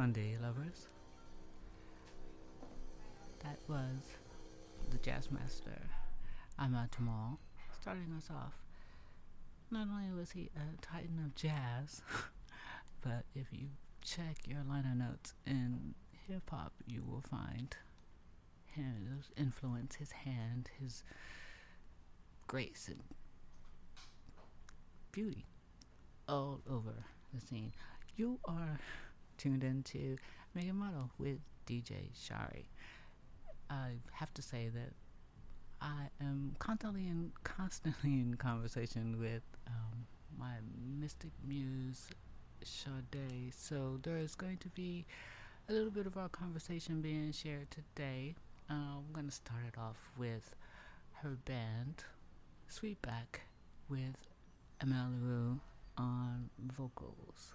Sunday, lovers. That was the jazz master, Ahmad Tamal, starting us off. Not only was he a titan of jazz, but if you check your liner notes in hip-hop, you will find his influence, his hand, his grace and beauty all over the scene. You are tuned into Make and Model with DJ Shari. I have to say that I am constantly in conversation with my mystic muse, Sade. So there is going to be a little bit of our conversation being shared today. I'm going to start it off with her band, Sweetback, with Amelie on vocals.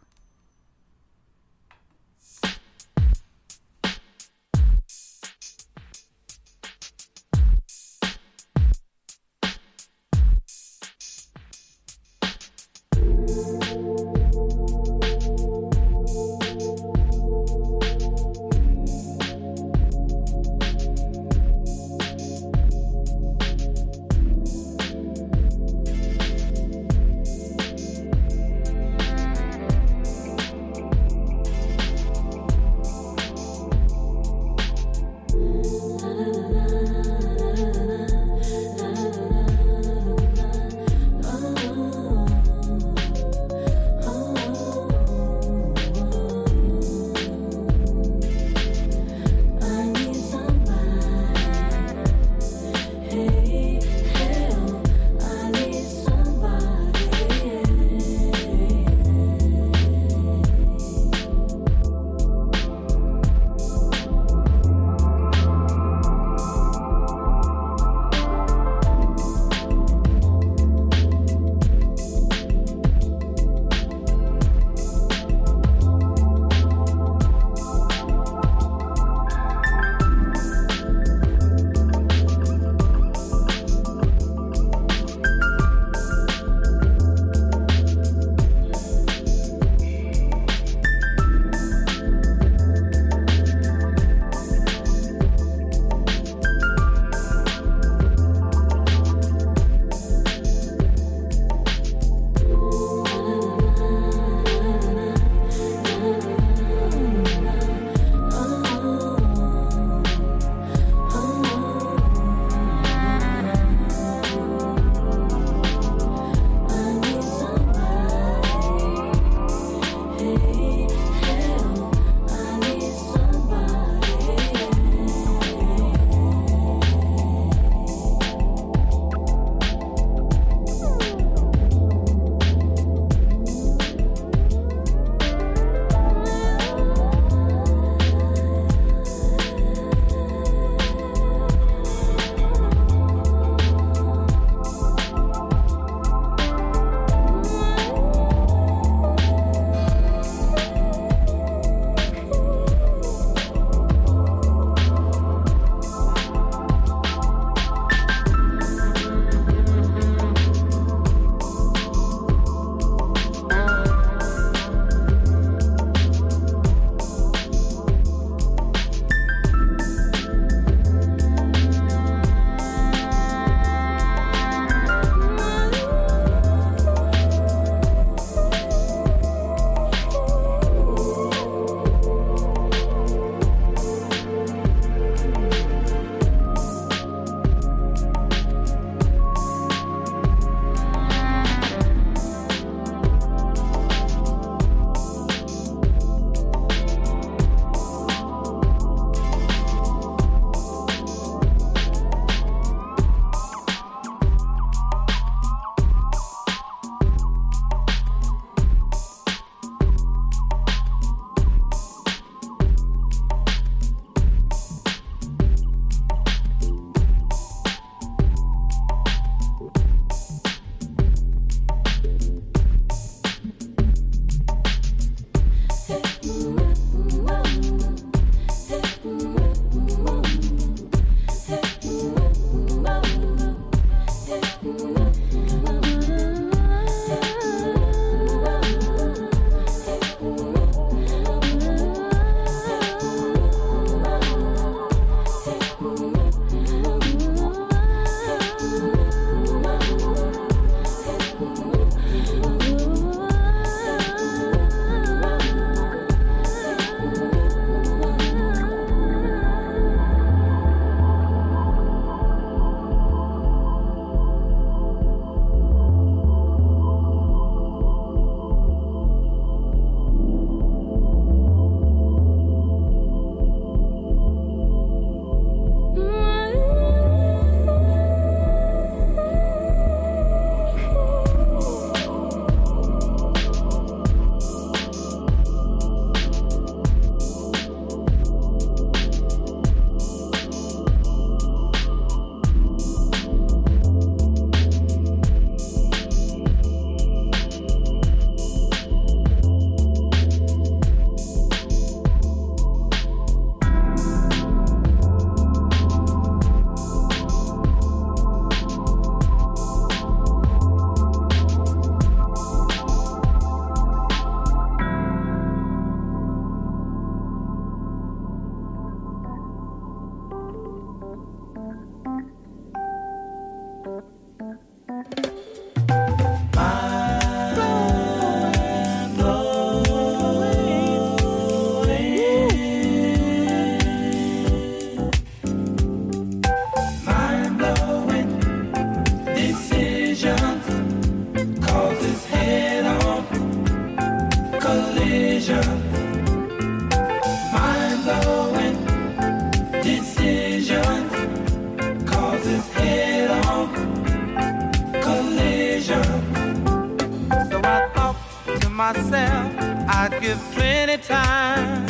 myself, I'd give plenty time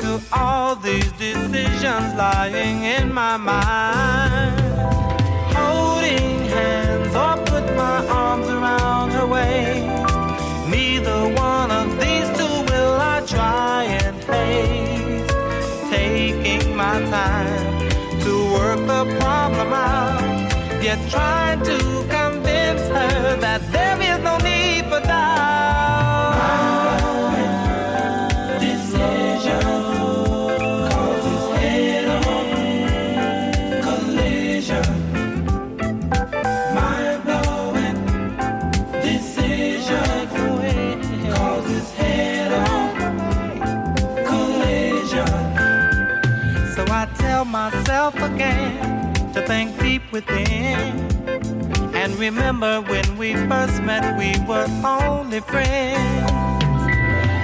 to all these decisions lying in my mind. Holding hands or put my arms around her waist, neither one of these two will I try and taste. Taking my time to work the problem out, yet trying to convince her that there is no need for doubt. Myself again to think deep within and remember when we first met we were only friends.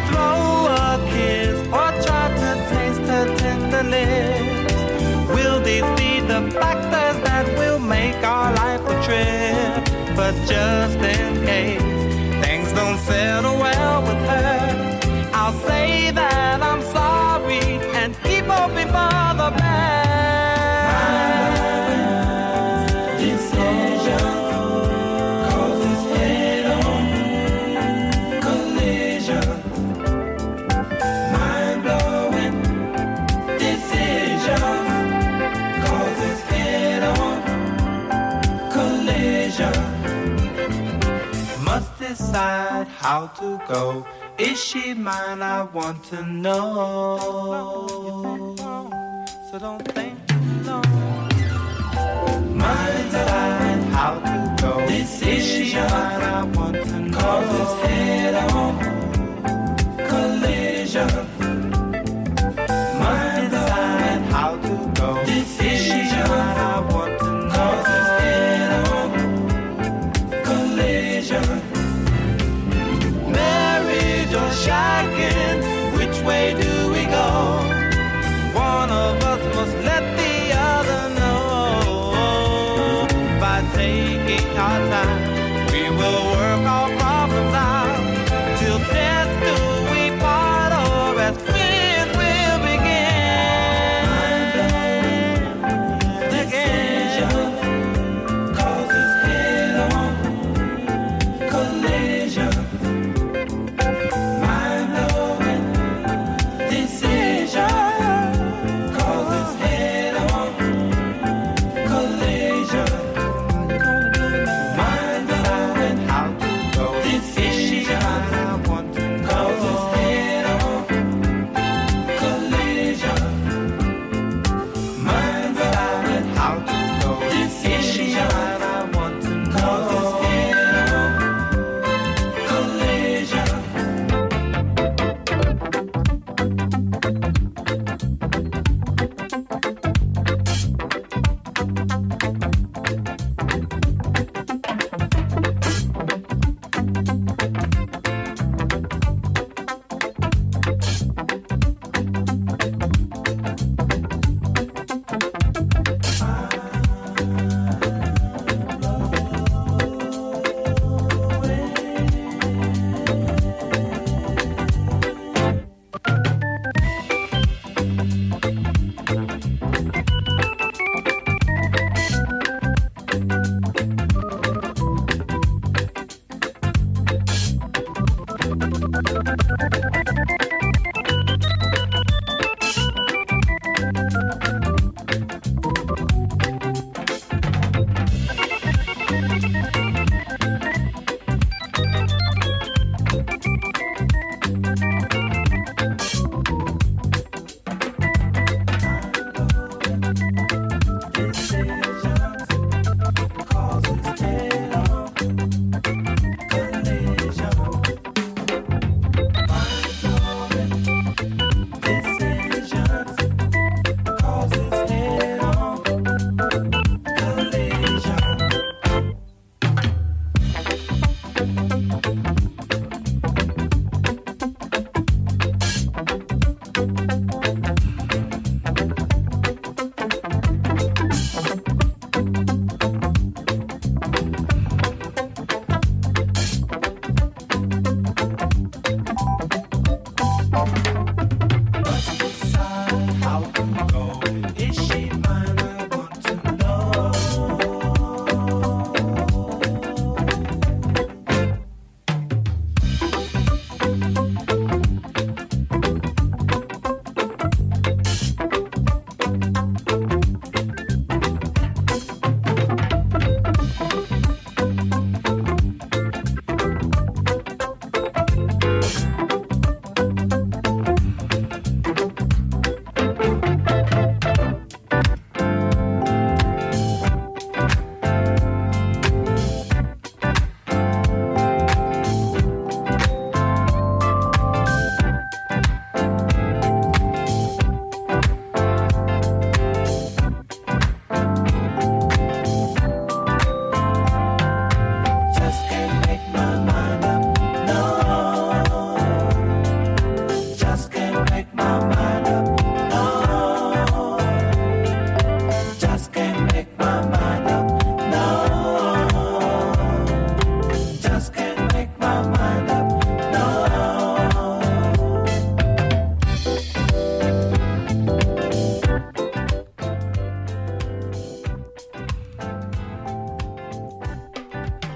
Throw a kiss or try to taste her tender lips. Will these be the factors that will make our life a trip? But just in case things don't settle well with her, I'll say that I'm sorry and keep hoping for the best. Decide how to go. Is she mine? I want to know. So don't think too long. Mine side, how to go. This is she mine? I want to know. Cause it's head on collision. Mine side, how to go. This is she mine? I want to know. Cause it's head on collision. Shocking, which way do we go? One of us must let the other know. By taking our time, we will work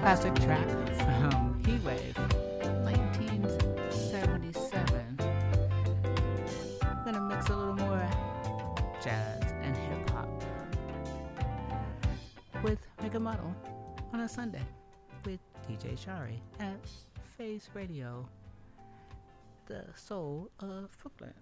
classic track from Heat Wave, 1977. I'm gonna mix a little more jazz and hip hop with Make and Model on a Sunday with DJ Shari at Face Radio, the soul of Brooklyn.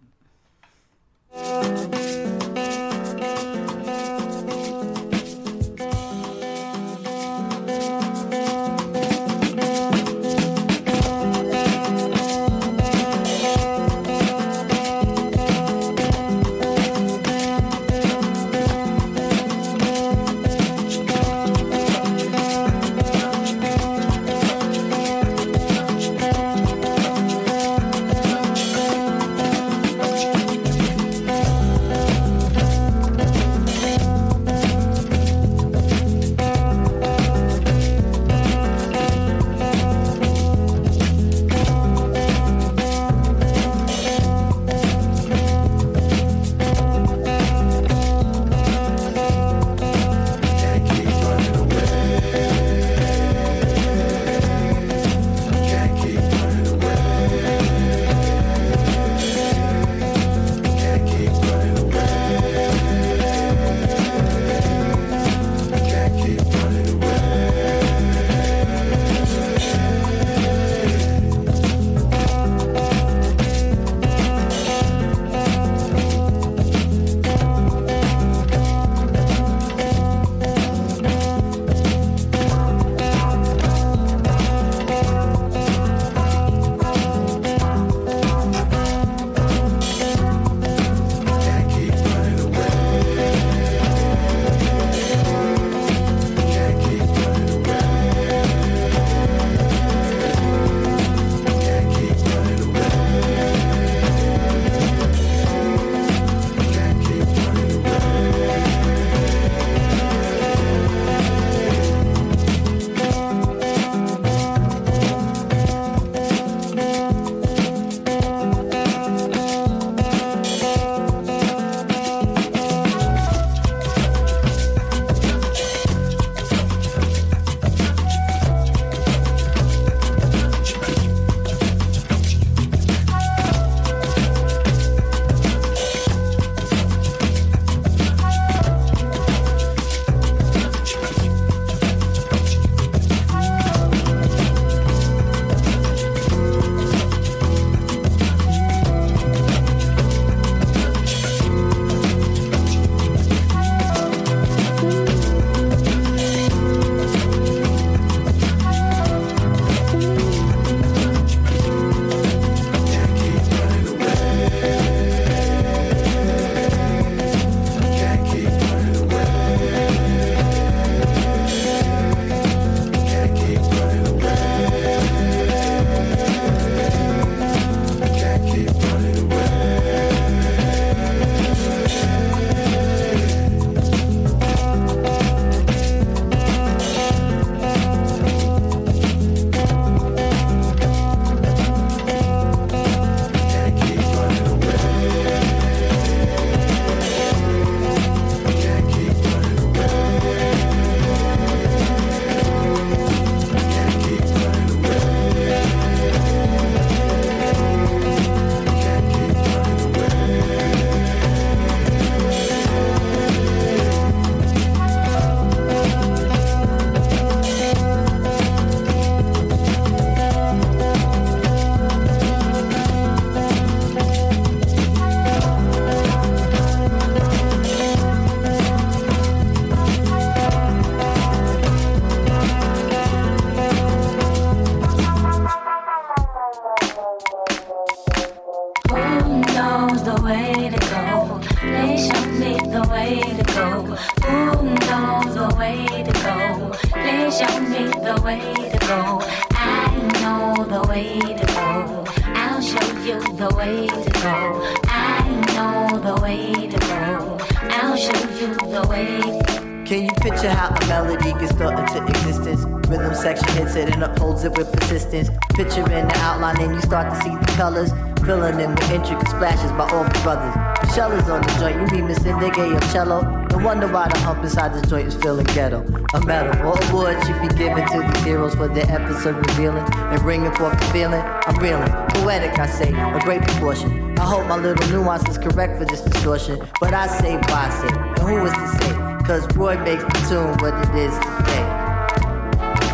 Fellas, filling in with intricate splashes by all the brothers. Shellers on the joint, you be missing, they gave your cello. And wonder why the hump inside the joint is feeling ghetto. A medal or award should be given to the heroes for their efforts of revealing and bringing forth the feeling. I'm reeling, poetic I say, a great proportion. I hope my little nuance is correct for this distortion. But I say why say, and who is to say? Cause Roy makes the tune what it is today.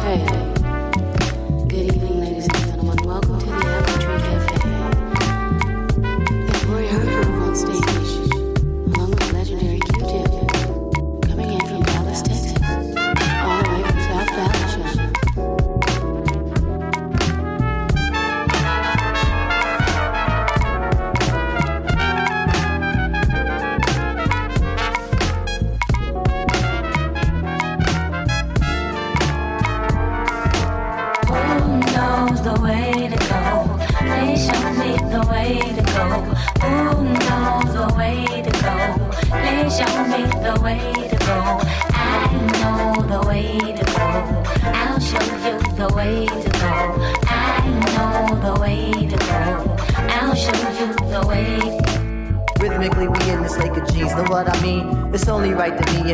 Hey, good evening ladies and gentlemen, welcome to the Apple Tree Cafe. It's Roy Hargrove on stage, along with legendary Q-Tip, coming in from Dallas, Texas, all the way from South Dallas,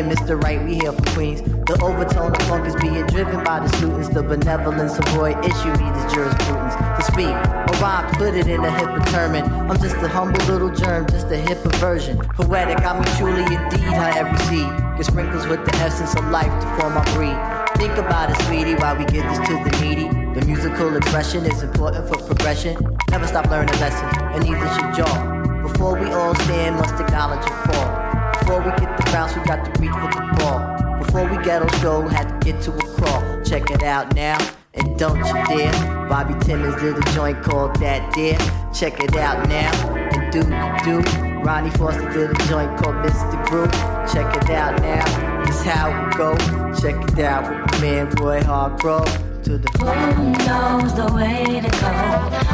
Mr. Right, we here for Queens. The overtone of funk is being driven by the students. The benevolence of Roy issue me this jurisprudence. To speak, or rhyme, put it in a hipper term. I'm just a humble little germ, just a hipper version. Poetic, I mean truly indeed how every seed gets sprinkles with the essence of life to form our breed. Think about it, sweetie, while we give this to the needy. The musical expression is important for progression. Never stop learning lessons, and neither should y'all. Before we all stand, must acknowledge a fall. Before we get the bounce, we got to reach for the ball. Before we ghetto show, had to get to a crawl. Check it out now, and don't you dare. Bobby Timmons did a joint called That There. Check it out now, and do you do. Ronnie Foster did a joint called Mr. Groove. Check it out now, it's how we go. Check it out with my man Roy Hargrove. To the who knows the way to go?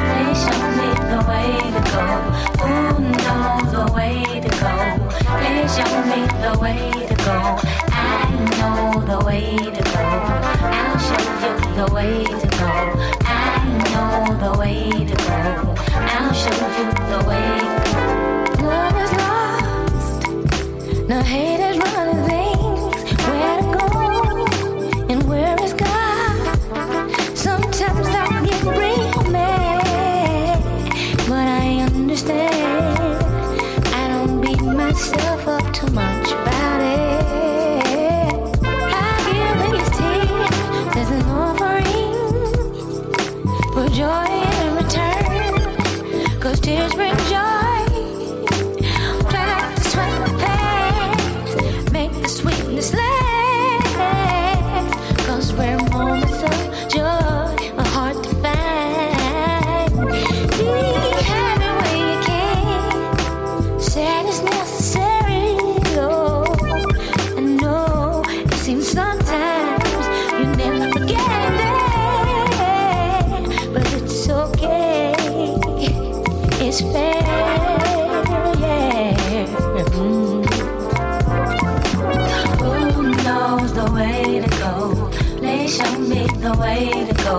Please show me the way to go. Who knows the way to go? Please show me the way to go. I know the way to go. I'll show you the way to go. I know the way to go. I'll show you the way to go. Love is lost. Now hate is running things. Where to go and where is God? Sometimes I get real mad, but I understand. I don't beat myself up too much about it. I give these tears as an offering for joy in return, cause tears bring joy. Try to sweat the past, make the sweetness last, cause we're moments of joy. The way to go.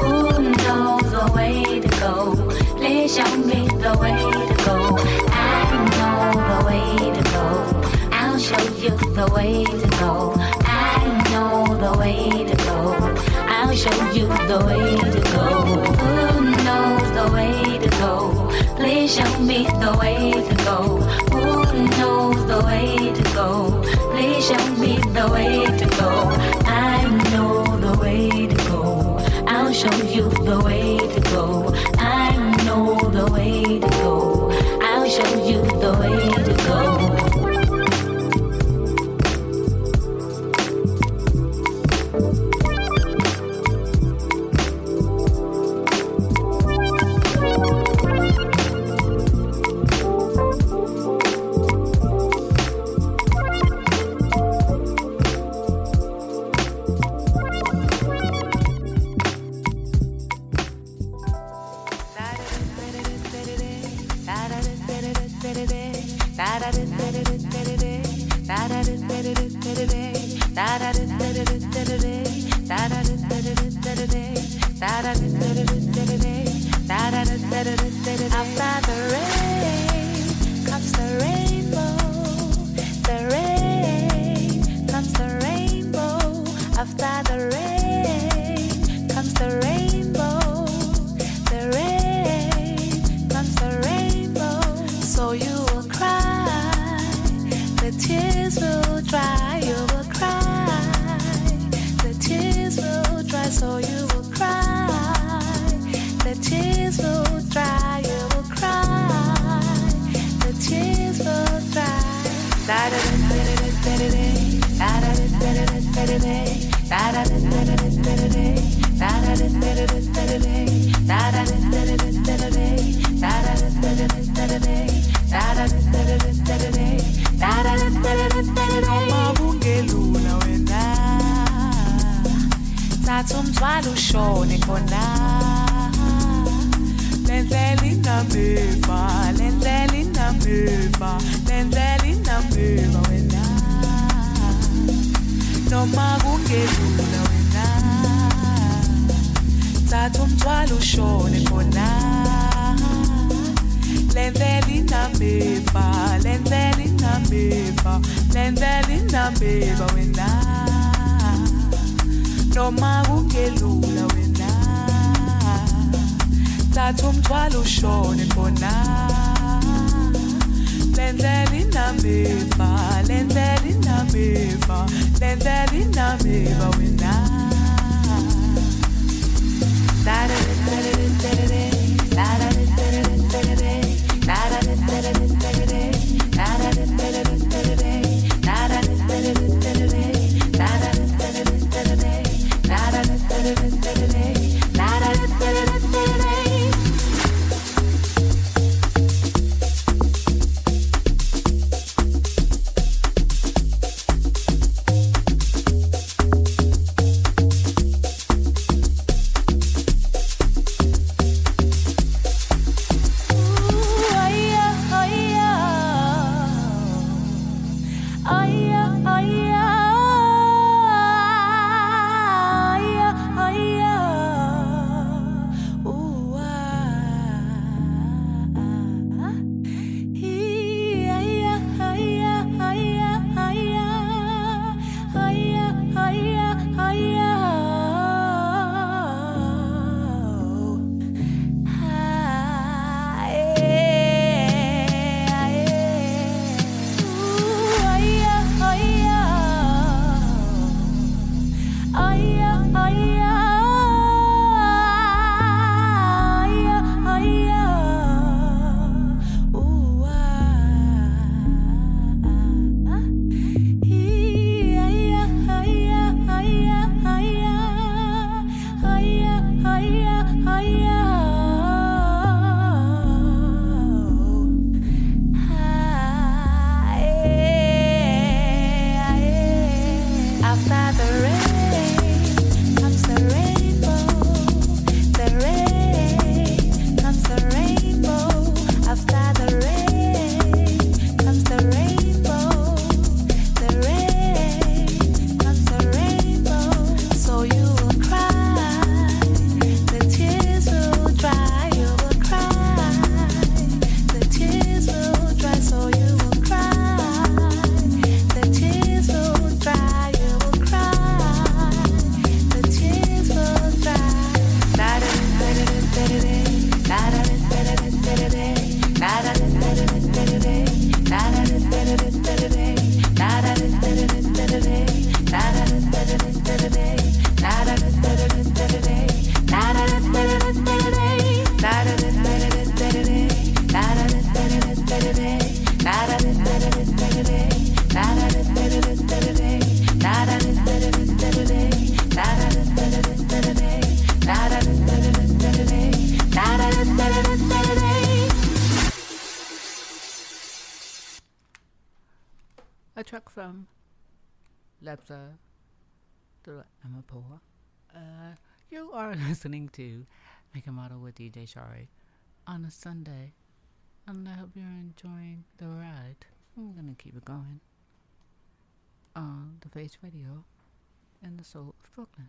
Who knows the way to go? Please show me the way to go. I know the way to go. I'll show you the way to go. I know the way to go. I'll show you the way to go. Who knows the way to go? Please show me the way to go. Who knows the way to go? Please show me the way to go. I know the way to go. I'll show you the way to go. I know the way to go. I'll show you the way to go. The rain, cups the rainbow, the rain. You are listening to Make and Model with DJ Shari on a Sunday, and I hope you're enjoying the ride. I'm going to keep it going on The Face Radio and the Soul of Brooklyn.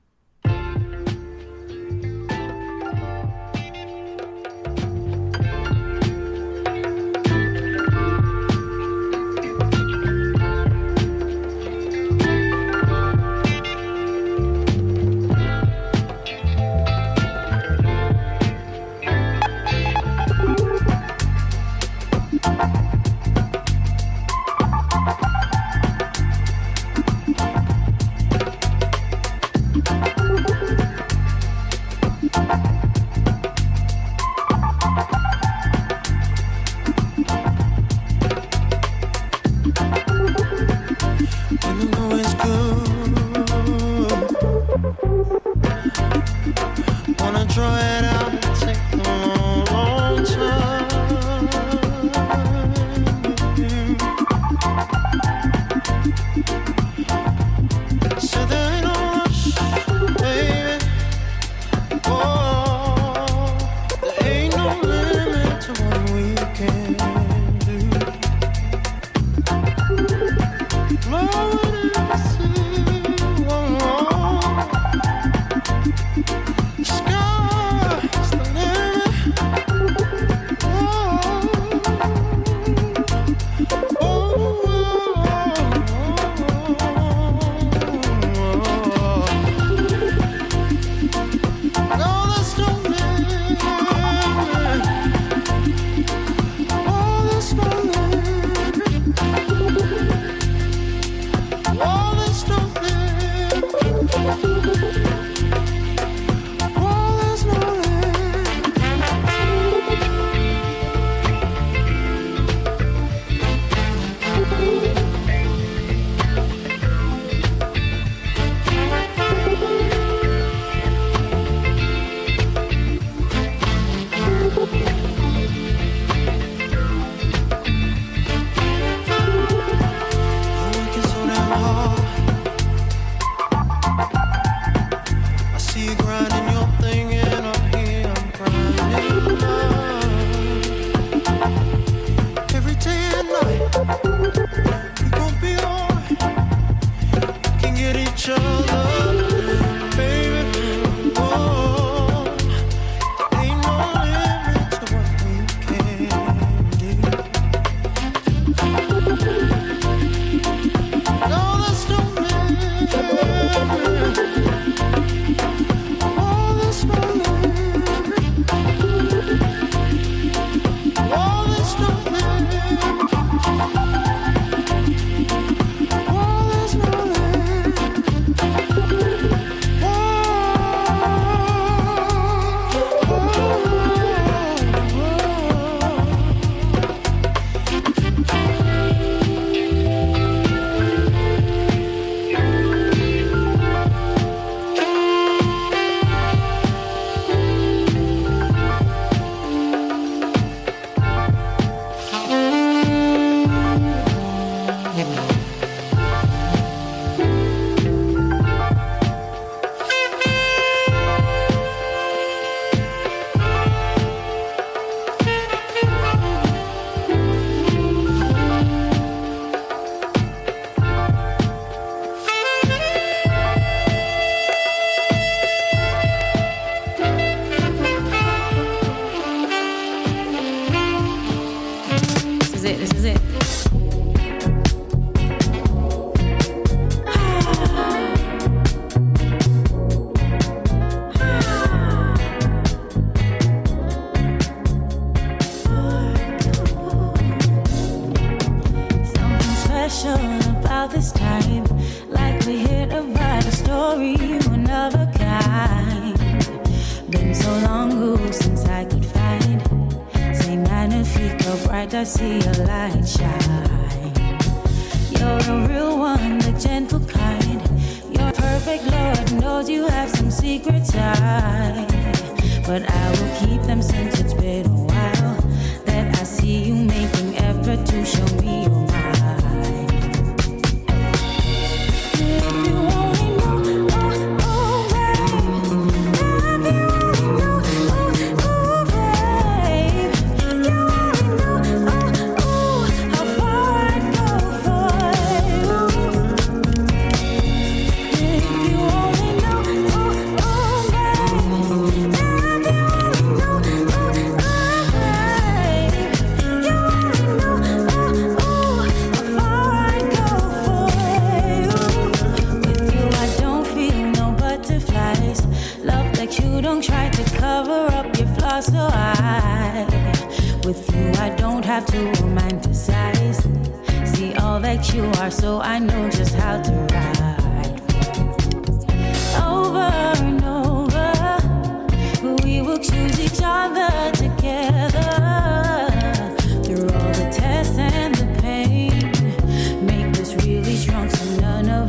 None of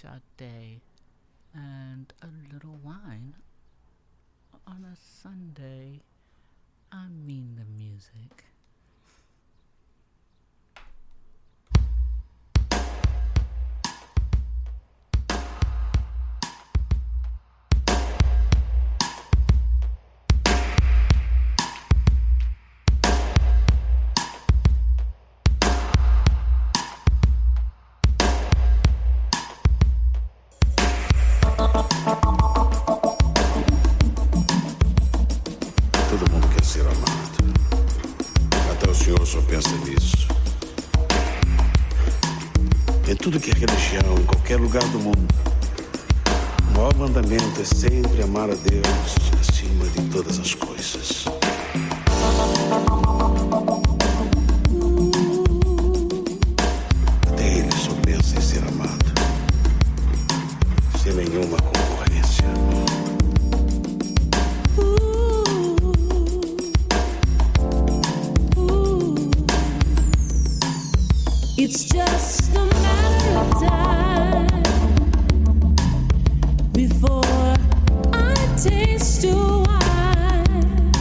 Sade and a little wine on a Sunday. I mean the music. Tudo que é religião, em qualquer lugar do mundo, o maior mandamento é sempre amar a Deus acima de todas as coisas. It's just a matter of time before I taste your wine,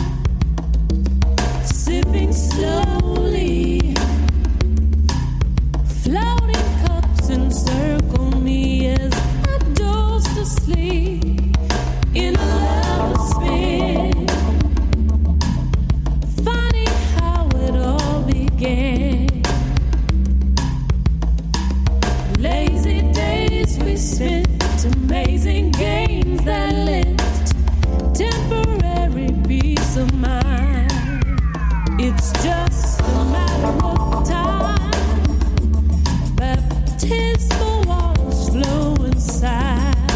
sipping slowly, floating cups encircle me as I doze to sleep in a lover's spin. Spent amazing games that lit temporary peace of mind. It's just a matter of time. Baptismal waters flow inside,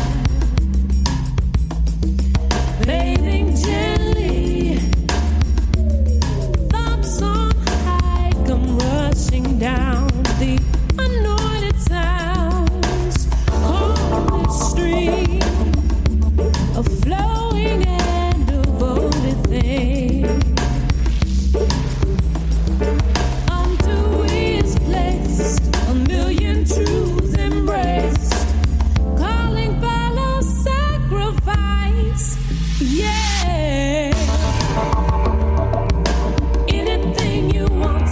bathing gently. Thoughts on high come rushing down the anointed side. A flowing and devoted thing unto is placed a million truths embraced, calling by love sacrifice. Yeah, anything you want, I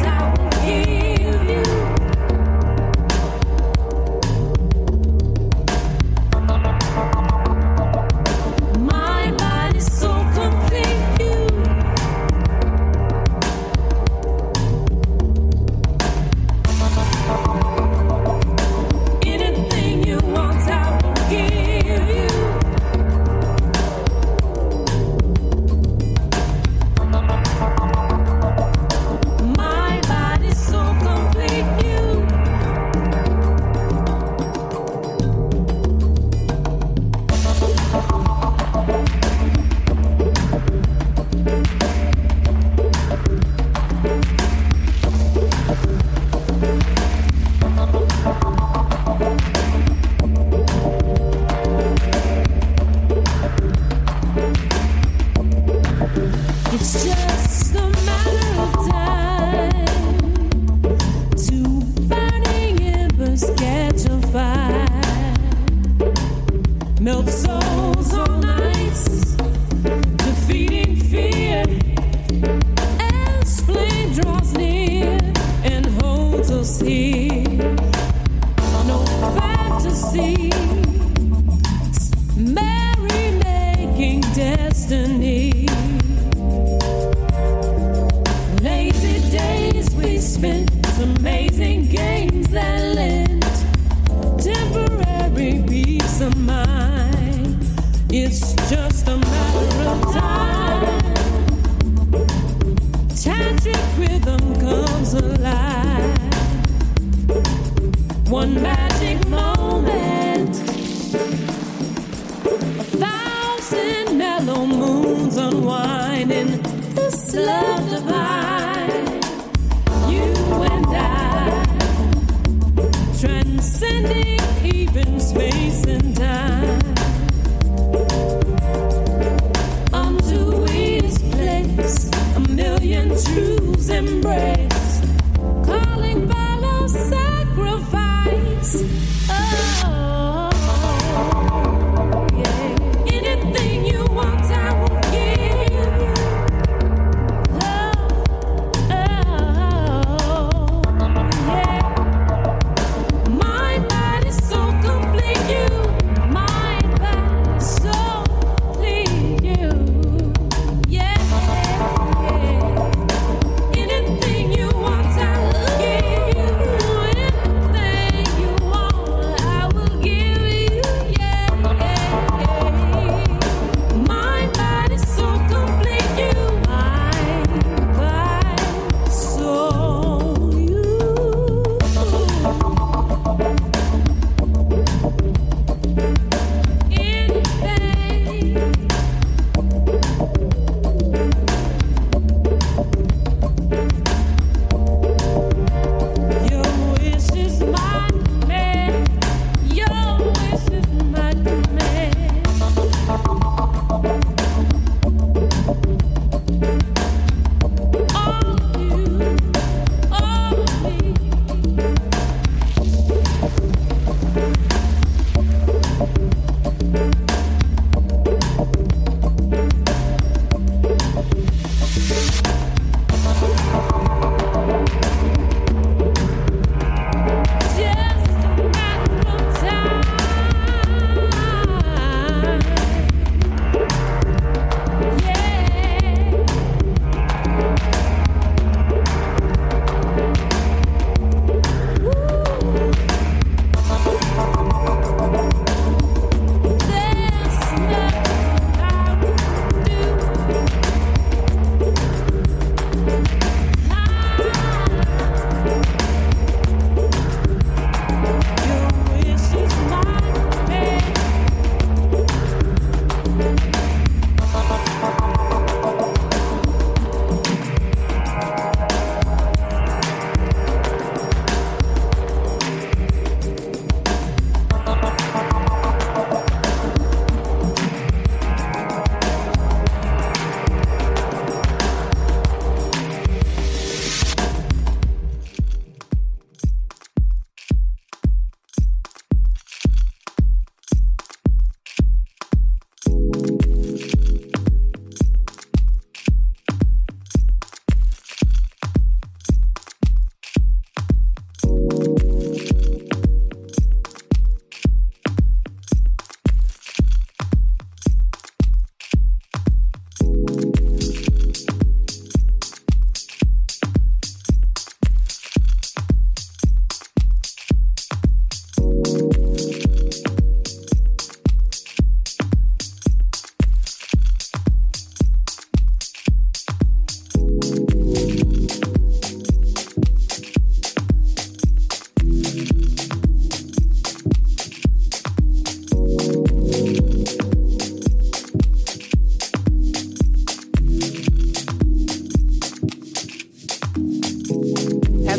will give you.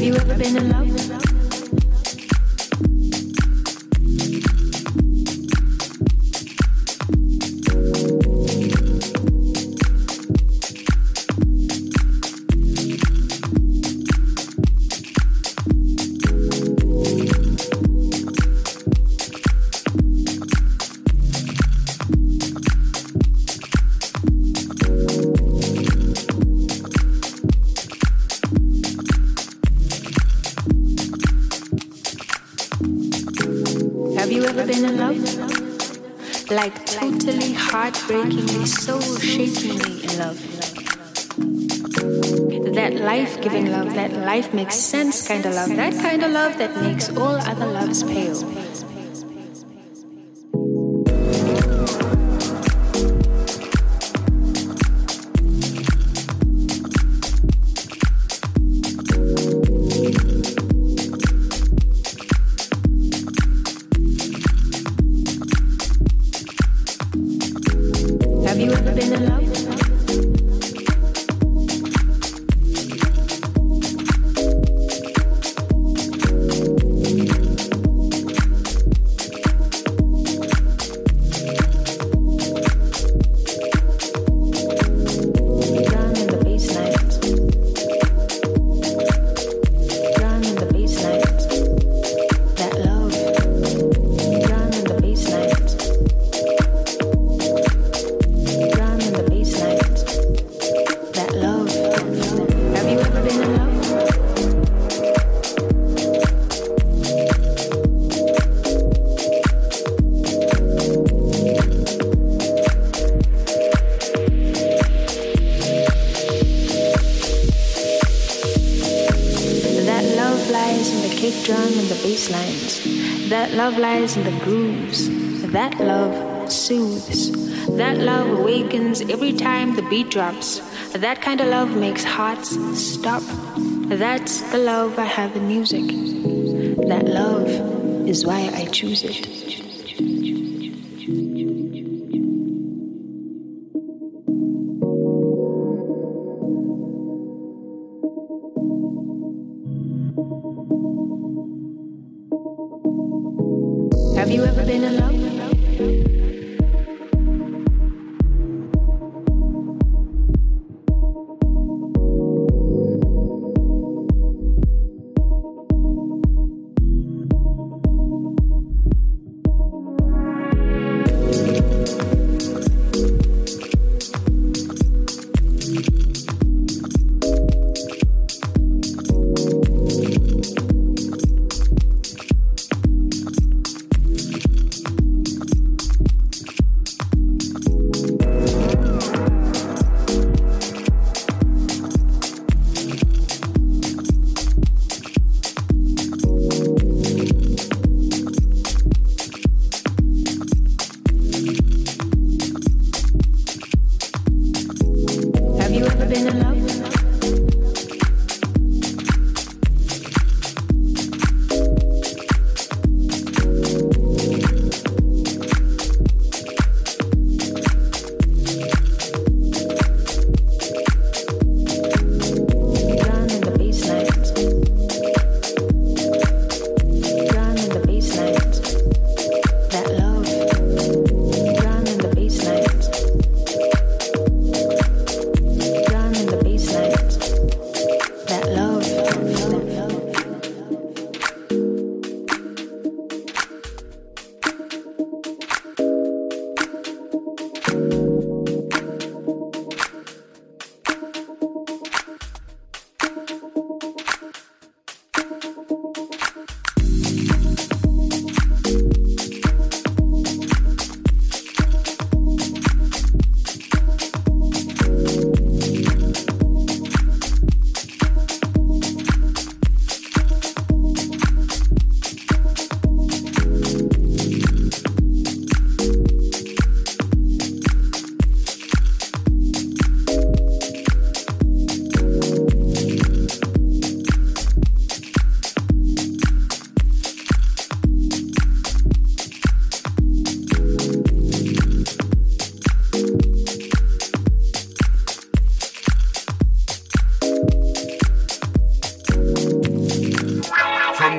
Have you ever been in love? Heartbreakingly, soul shakingly in love. That life giving love, that life makes sense kind of love, that kind of love that makes all other loves pale. Love lies in the grooves. That love soothes. That love awakens every time the beat drops. That kind of love makes hearts stop. That's the love I have in music. That love is why I choose it.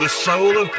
the soul of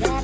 Yeah.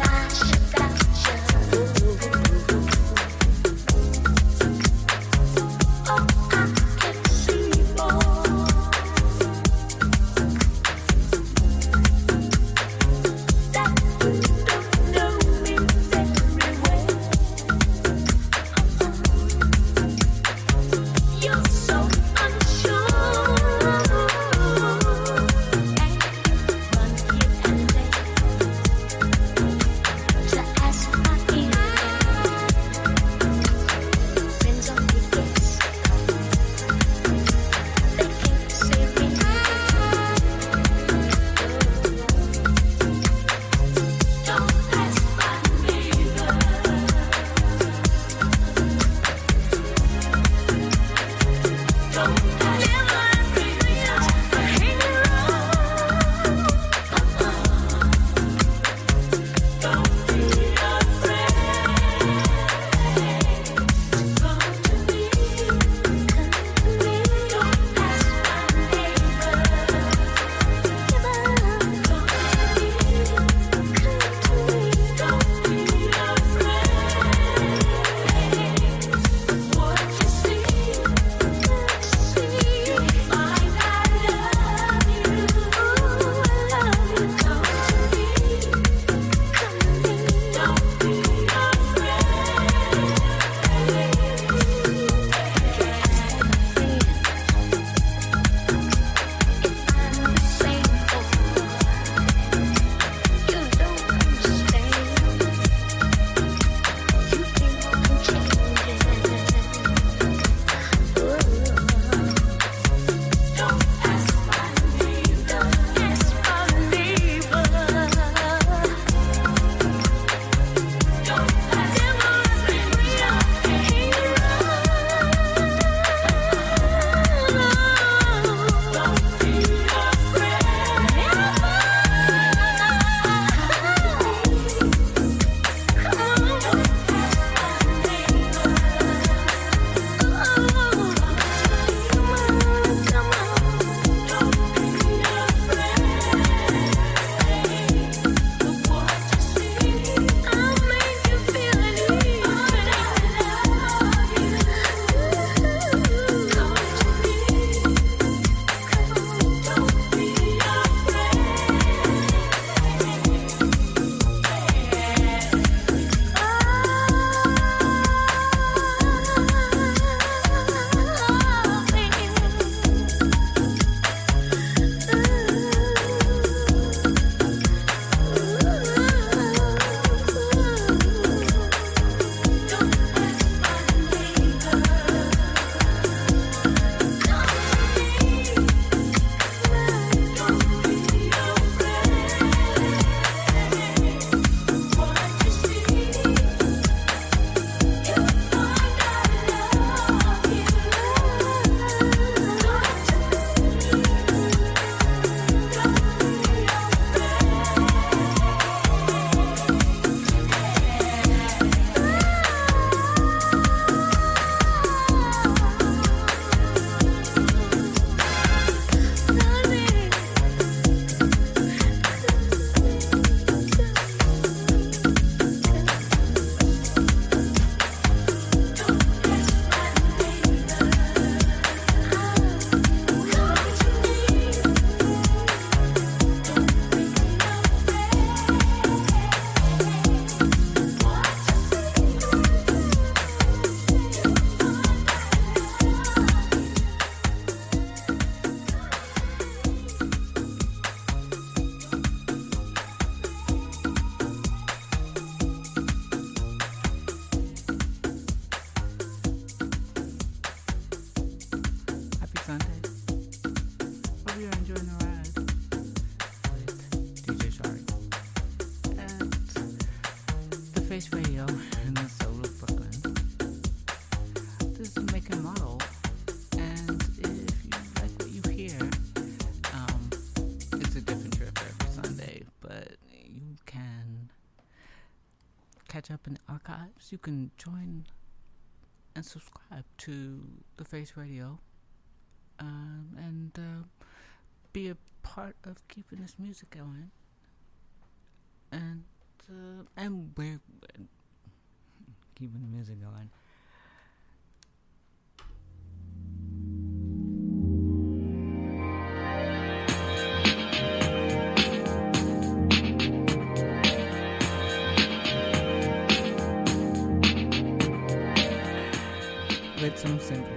Face Radio in the soul of Brooklyn. This is Make and Model, and if you like what you hear, it's a different trip every Sunday, but you can catch up in the archives. You can join and subscribe to The Face Radio and be a part of keeping this music going. And we're keeping the music going. With some simple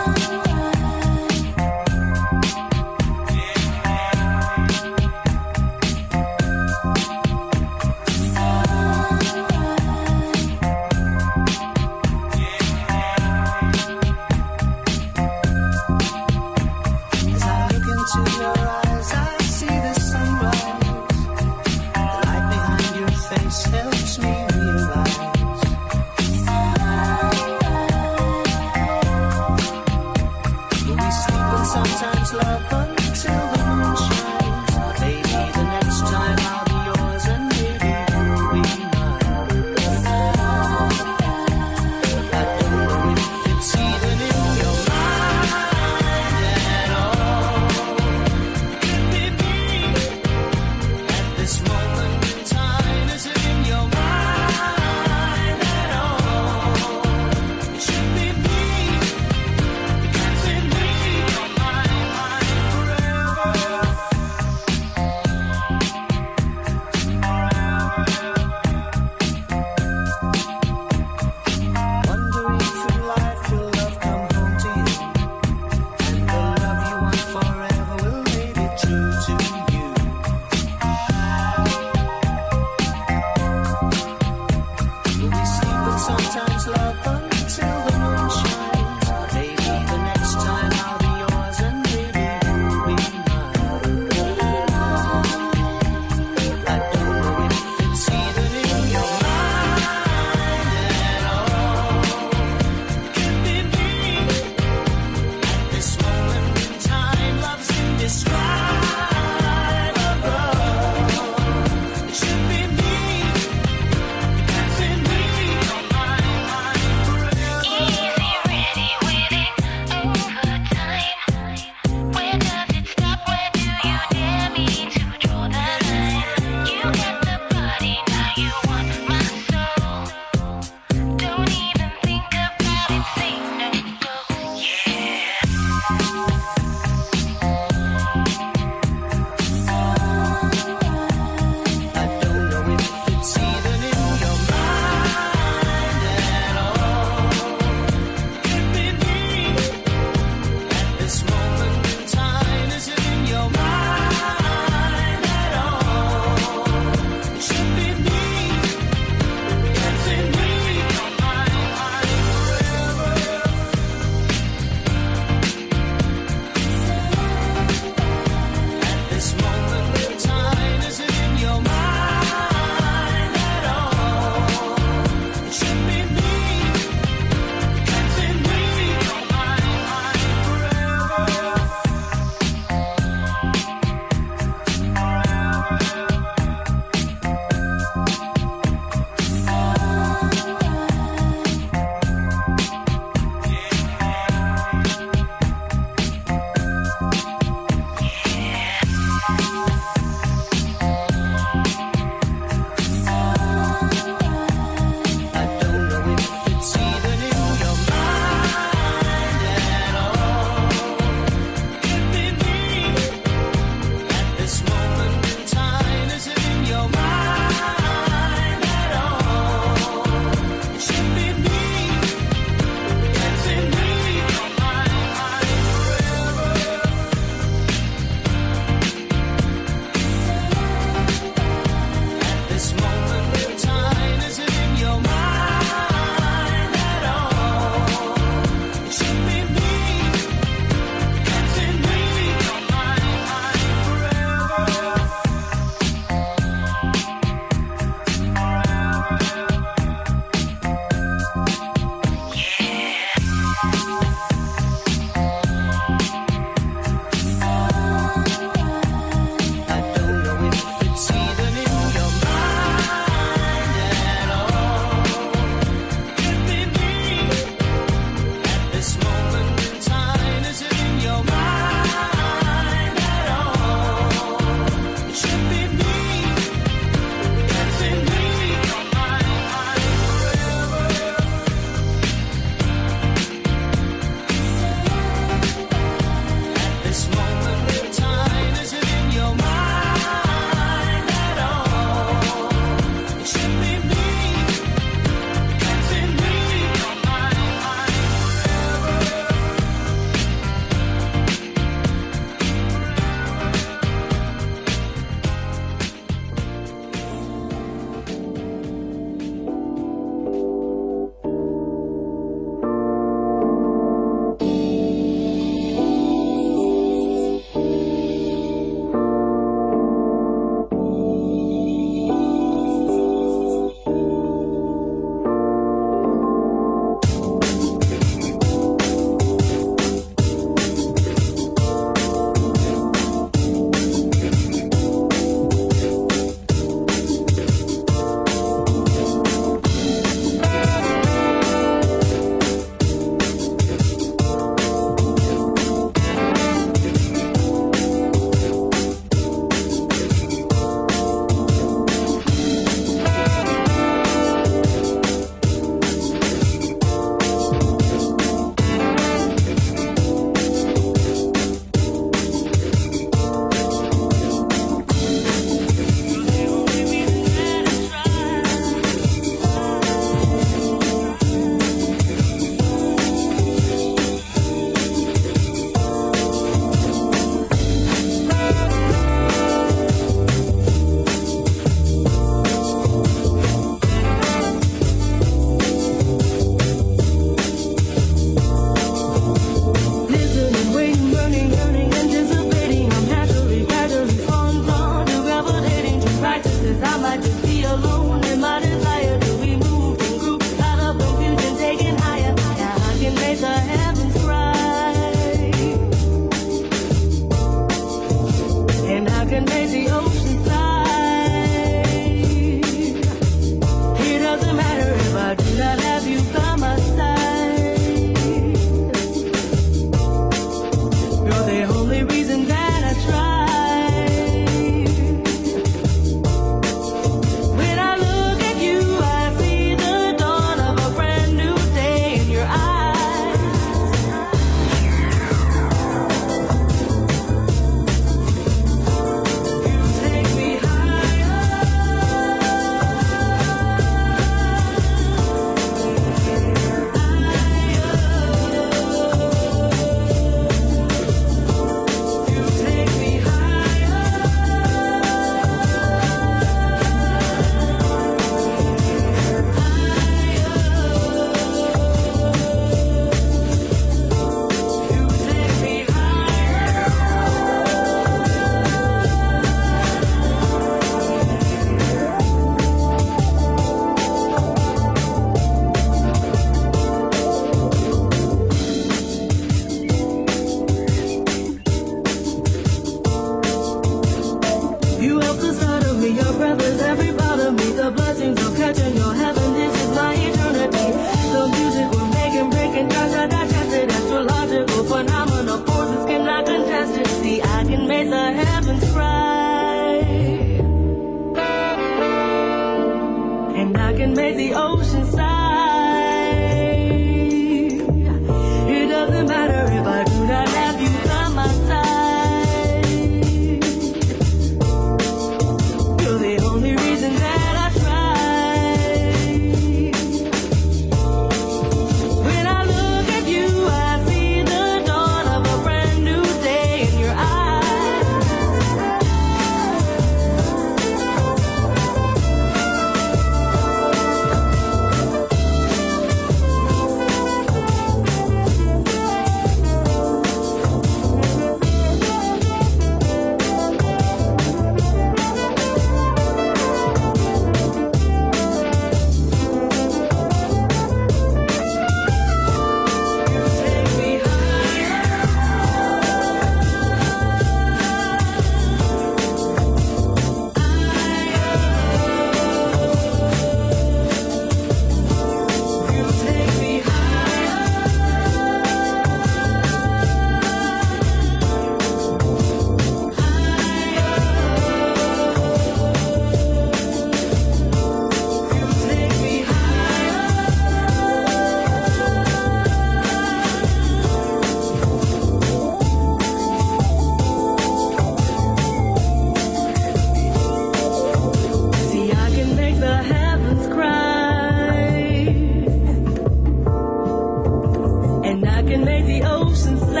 can make the ocean sigh.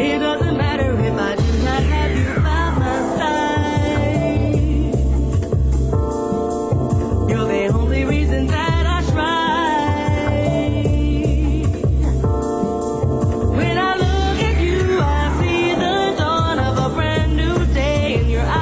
It doesn't matter if I do not have you by my side. You're the only reason that I try. When I look at you, I see the dawn of a brand new day in your eyes.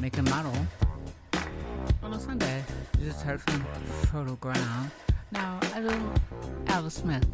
Make and Model on a Sunday. You just heard from Photograph. Now I do Alice Smith.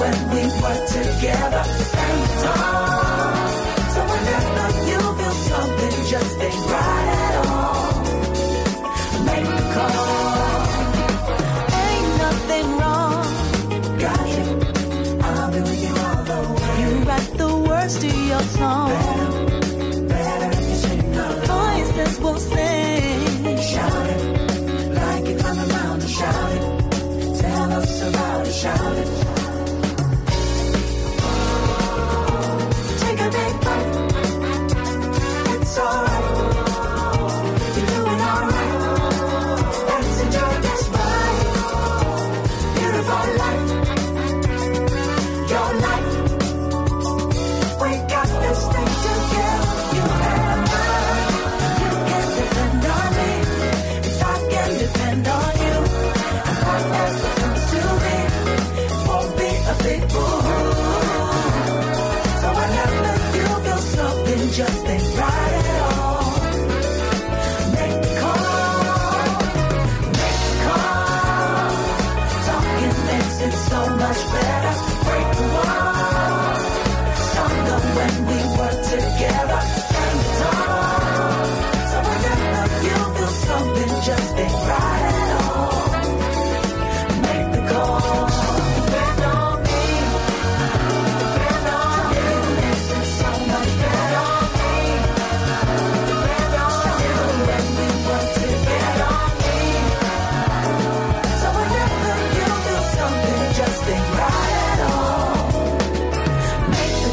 when we were together. And so whenever you feel something just ain't right at all, make a call. Ain't nothing wrong. Got you. I'll be with you all the way. You write the words to your song. Better if you sing the voices will sing. Shout it like you're coming round to shout it. Tell us about it, shout it. It's alright, you're doing alright. Let's enjoy this ride. Beautiful life, your life. We got this thing together, you and I. You can depend on me, if I can depend on you. And whatever comes to me, it won't be a big boo-hoo. So whenever you feel something just ain't right. It's so much better. Break the wall. Stronger when we were together. And it's on. So whenever you feel something just ain't right at all, make the call. Depend on me. Depend on me. It's so much better. Depend on me. Stronger when we were together. So whenever you feel something. Just ain't right at all. Make the call.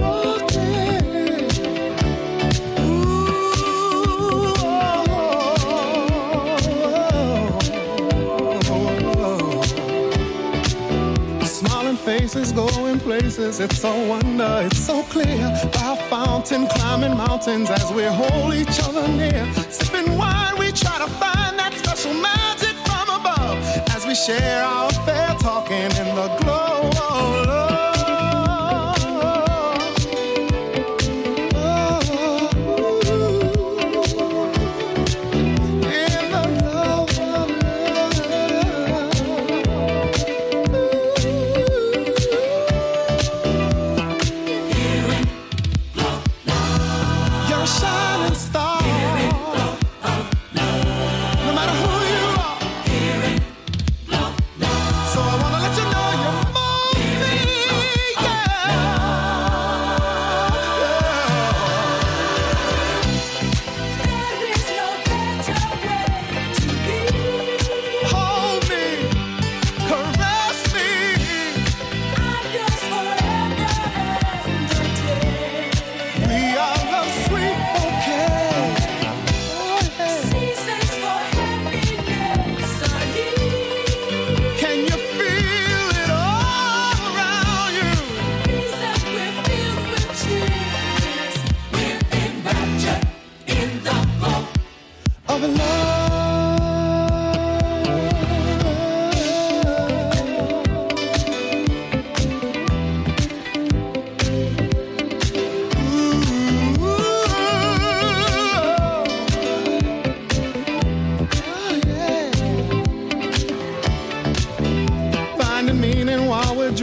Walking. Ooh, oh. The smiling faces going places, it's a wonder, it's so clear. By a fountain, climbing mountains as we hold each other near. Sipping wine, we try to find that special magic from above as we share our affair, talking in the glow of love.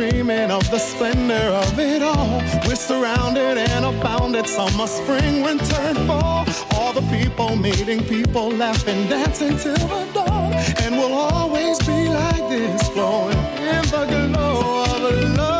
dreaming of the splendor of it all. We're surrounded and abounded, summer, spring, winter, and fall. All the people meeting people, laughing, dancing till the dawn. And we'll always be like this, flowing in the glow of love.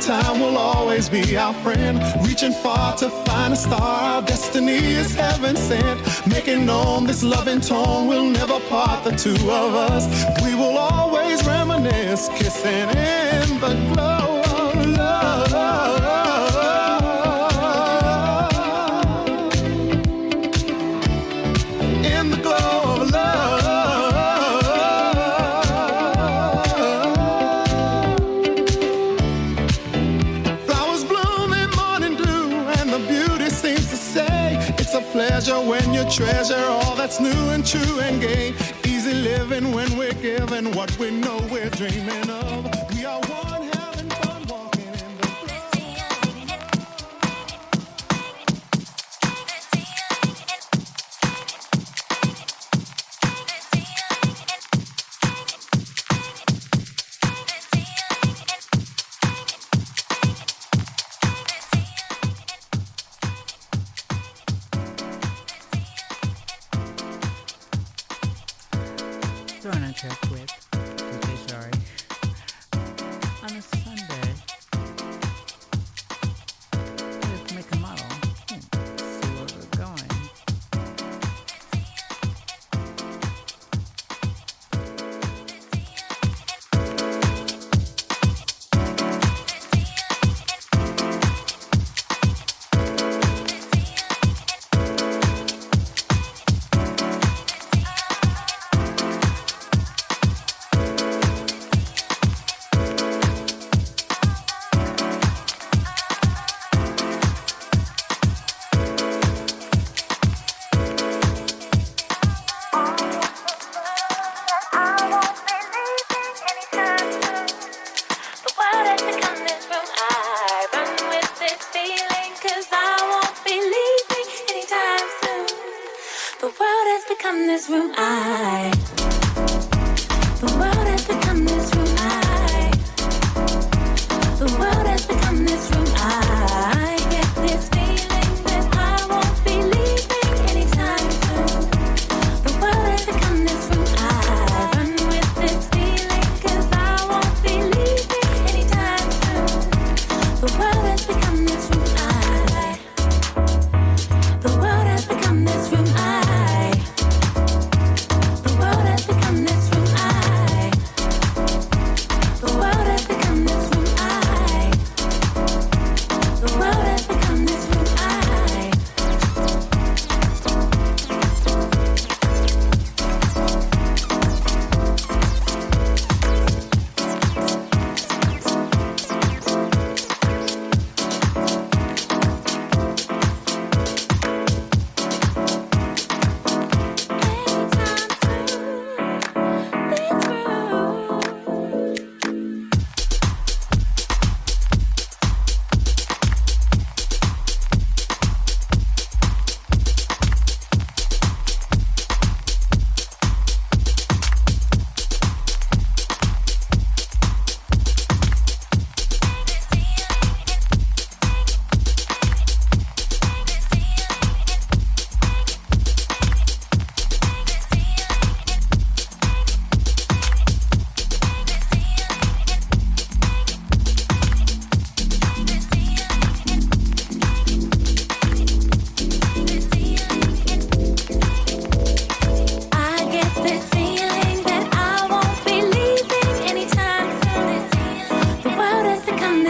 Time will always be our friend. Reaching far to find a star, our destiny is heaven sent. Making known this loving tone, will never part the two of us. We will always reminisce, kissing in the glow of love. When you treasure all that's new and true and gay, easy living when we're given what we know we're dreaming of. We are one, having fun, walking in the This room, I I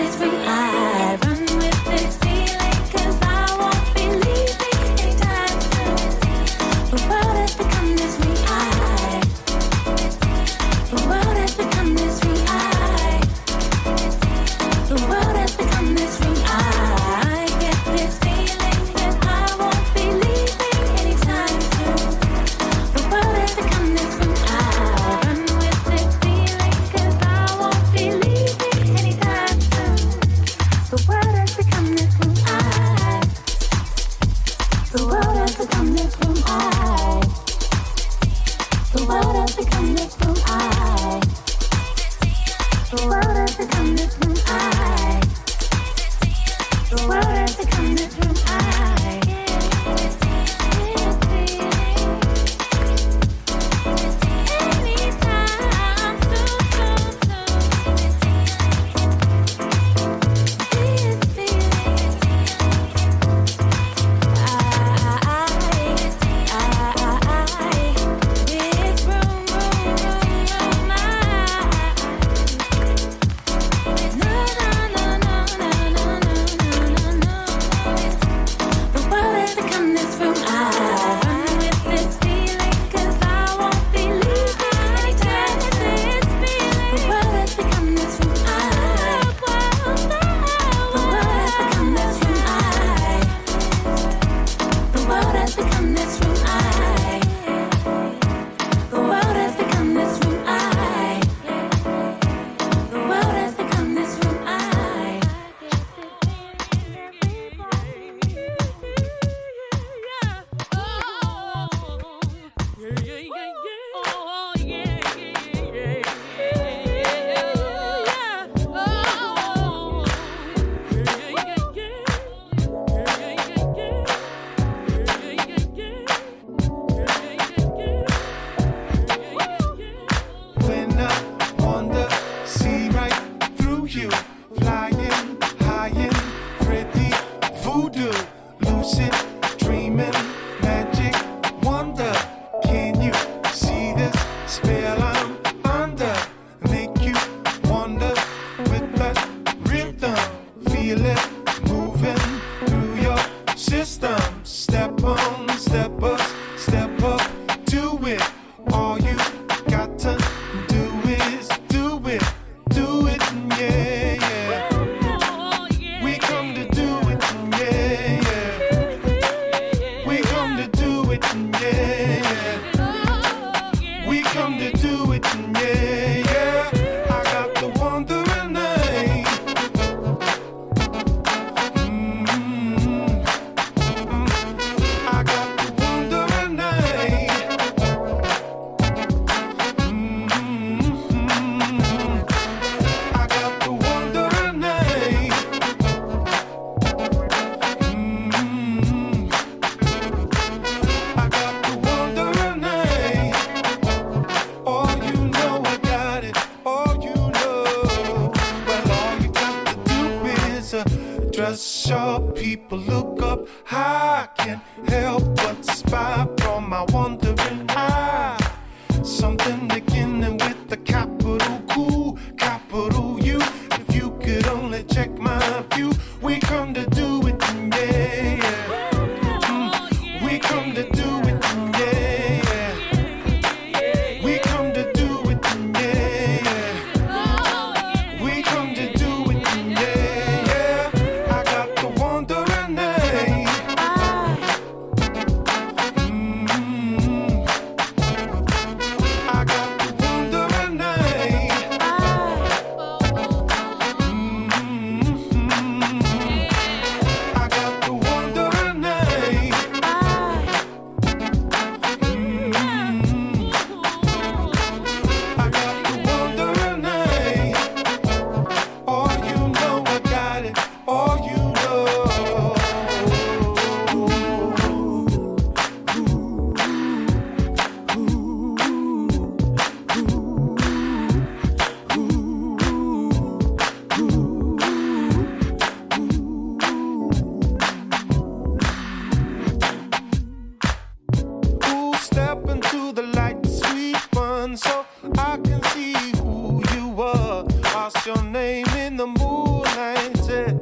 can see who you are. Lost your name in the moonlight. blinded.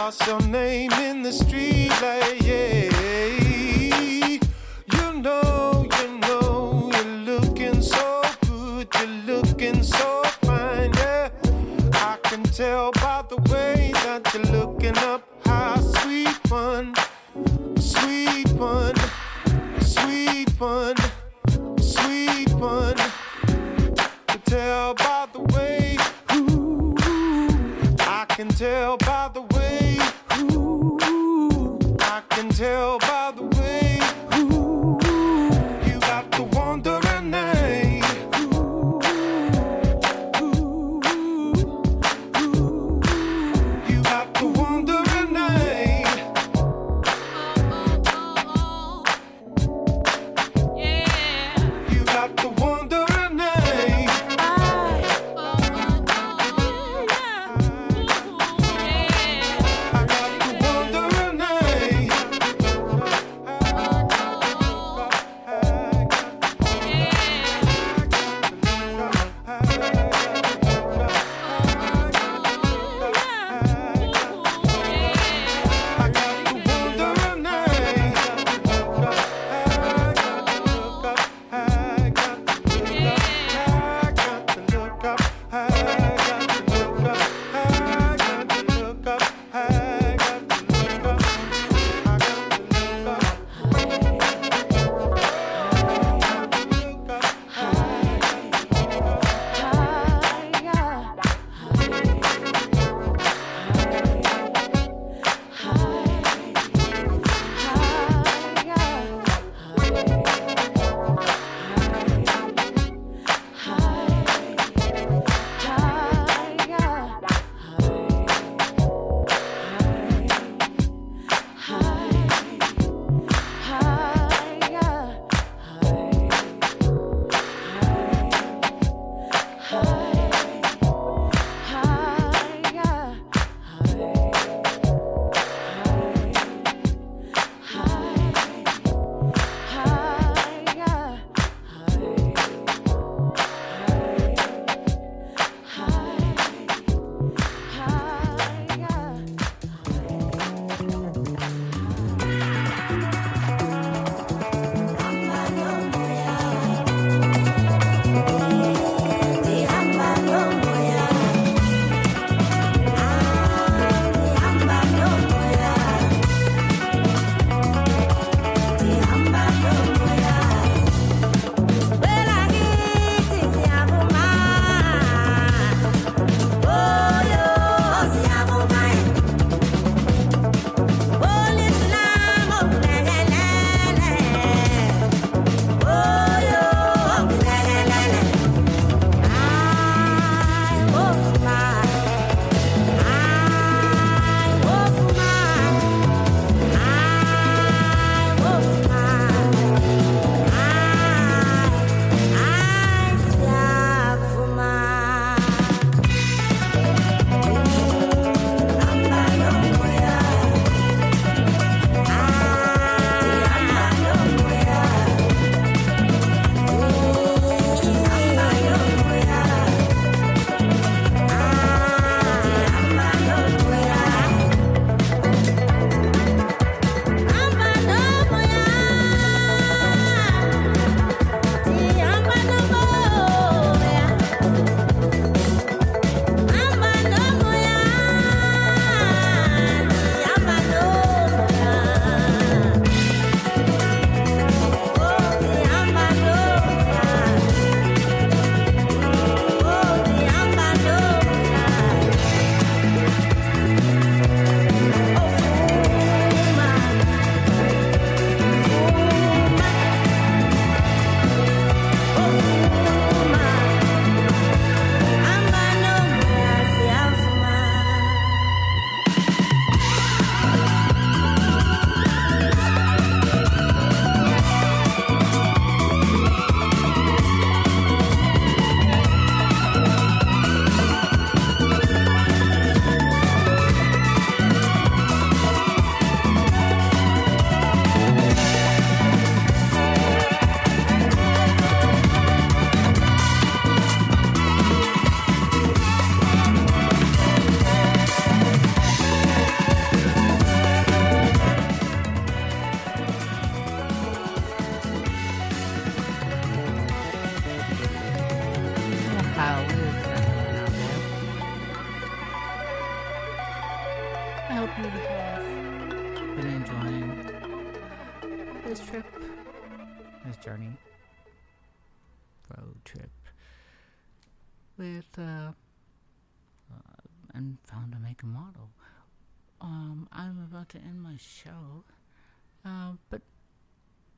Our name in the street like, yeah. You know, you're looking so good, you're looking so fine, yeah. I can tell by the way that you're looking up high, sweet one, sweet one, sweet one, sweet one. I can tell by the way, ooh, I can tell by the way, ooh, I can tell by the way, ooh, you got the wandering eye, ooh, ooh, ooh, you got the wandering eye. Oh, oh, oh. Yeah, you got the wandering eye. Oh, oh, oh, oh. Yeah. help you have been enjoying this trip, this journey, road trip, with, and found a Make and Model. I'm about to end my show, but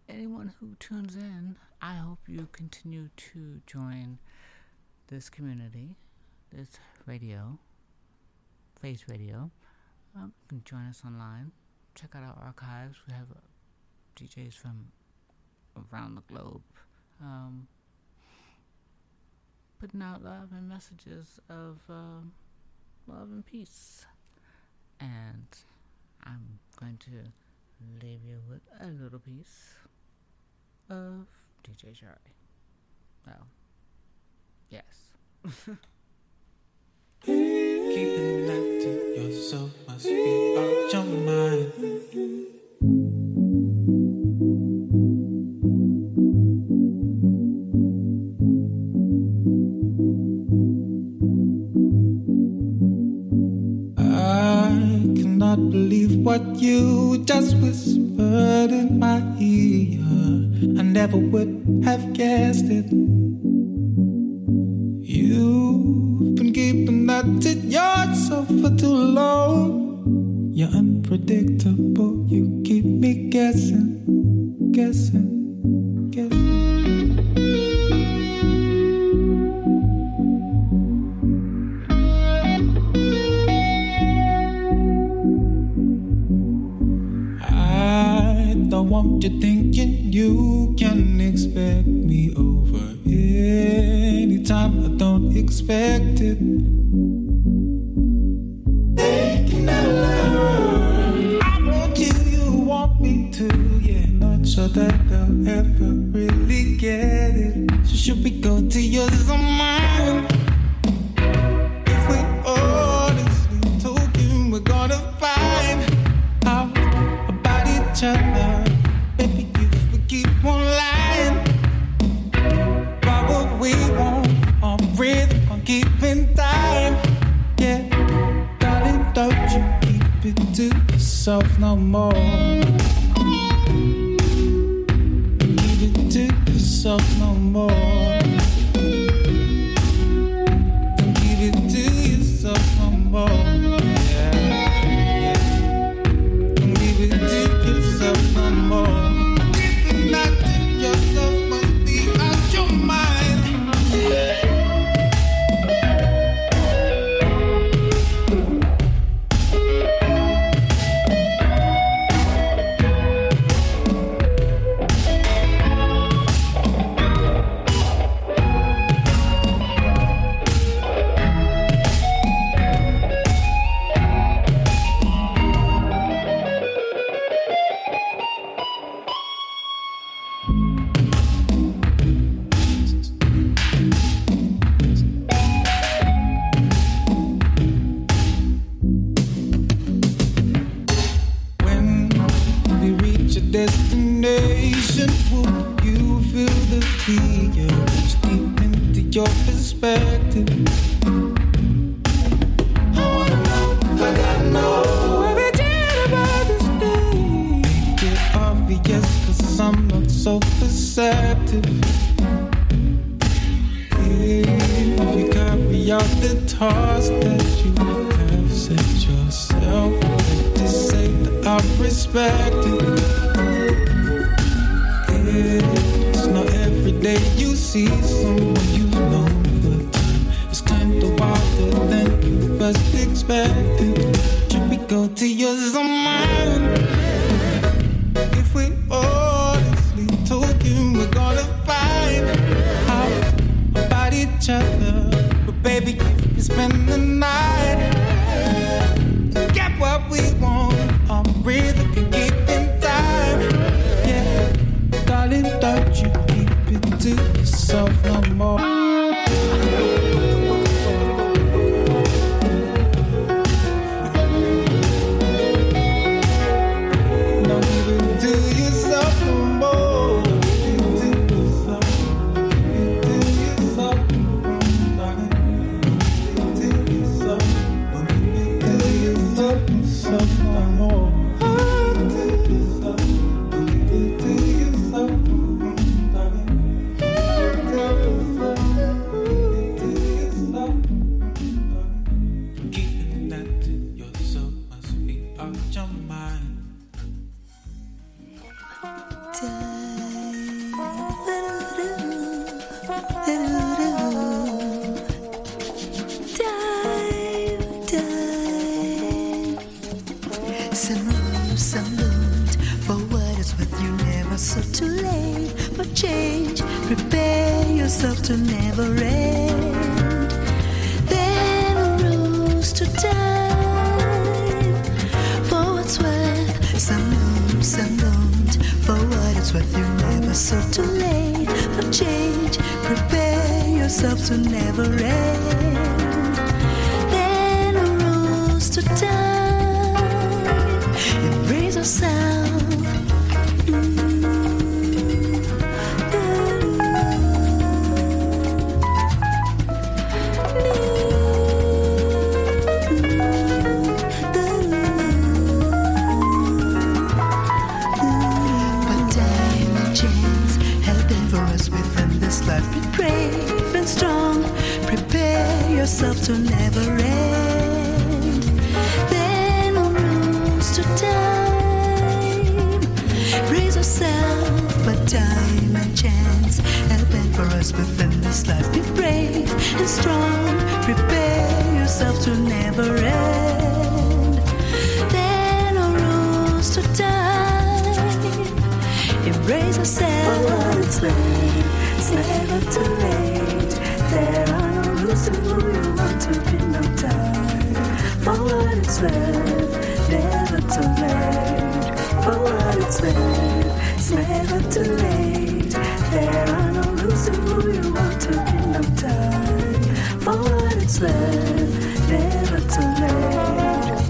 anyone who tunes in, I hope you continue to join this community, this radio, Face Radio. You can join us online. Check out our archives. We have DJs from around the globe putting out love and messages of love and peace. And I'm going to leave you with a little piece of DJ Shari. Oh, yes. Keeping that to yourself must be out your mind. What you just whispered in my ear, I never would have guessed it. You've been keeping that to yourself for too long. You're unpredictable, you keep me guessing, guessing, guessing. Want you thinking you can expect me over anytime I don't expect it. Making a love, I want you, you want me to, yeah. Not sure that I'll ever really get it. So should we go to yours or mine? If we honestly talking, we're gonna find out about each other. Keeping time, yeah, darling, don't you keep it to yourself no more. Keep it to yourself no more. Don't keep it to yourself no more. Yeah, yeah. Don't keep it to yourself no more. Keeping that to yourself must be out your mind. Yeah. So prepare yourself to never end. There are rules to time. For what's worth, some known, some don't. For what it's worth, you're never so too late for change. Prepare yourself to never end. There are rules to time. Embrace yourself. Yourself to never end. There are no rules to time. Raise yourself, but time and chance helping for us within this life. Be brave and strong. Prepare yourself to never end. There are no rules to time. Embrace yourself. For what's late, it's never too late. There are so you want to be no time. For what it's worth, never too late. For what it's worth, it's never too late. There are no rules to who you want to be no time. For what it's worth, never too late. It's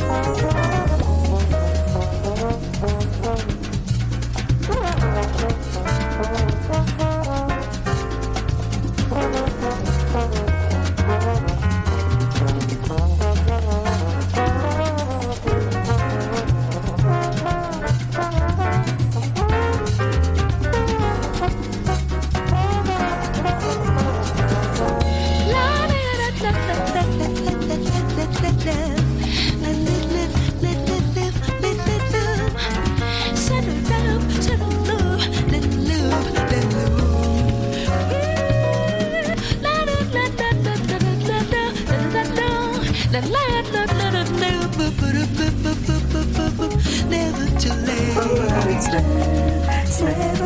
never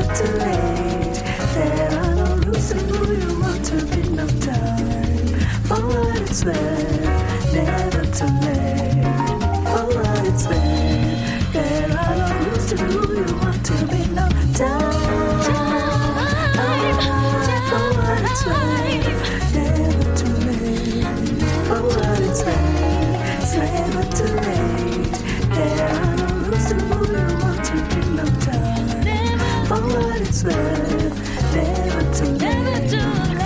too late. There are no rules to who you want to be no time. For what it's worth, never too late. For what it's worth, there are no rules to who you want to be no time. For what it's worth, never too late. For what it's worth, it's never too late. There are no rules to who you want to be no time. For what it's worth, never too late.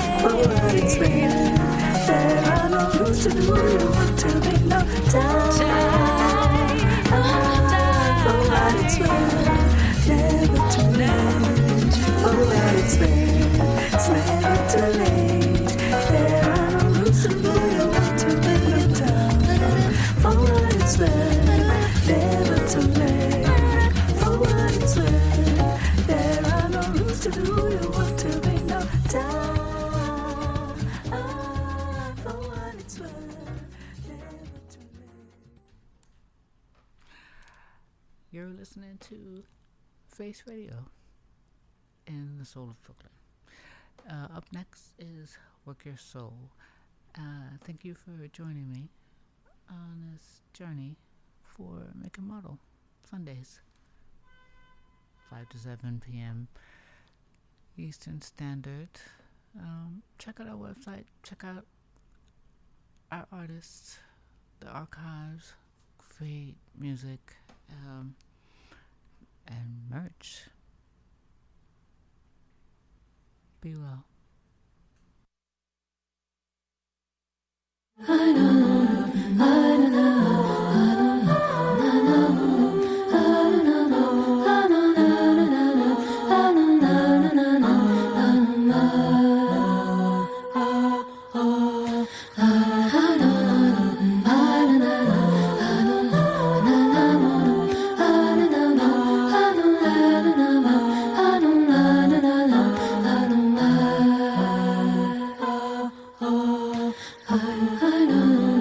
For what it's worth, there are no rules to do. You want to be no time. For what it's worth, never too late. For what it's worth, it's never too late. There are no rules to do. You want to be no time. For what it's worth, never too late. For what it's worth. You're listening to Face Radio in the soul of Brooklyn. Up next is Work Your Soul. Thank you for joining me on this journey for Make and Model Sundays, 5 to 7 p.m. Eastern Standard. Check out our website. Check out our artists, the archives, great music, and merch. Be well. I know.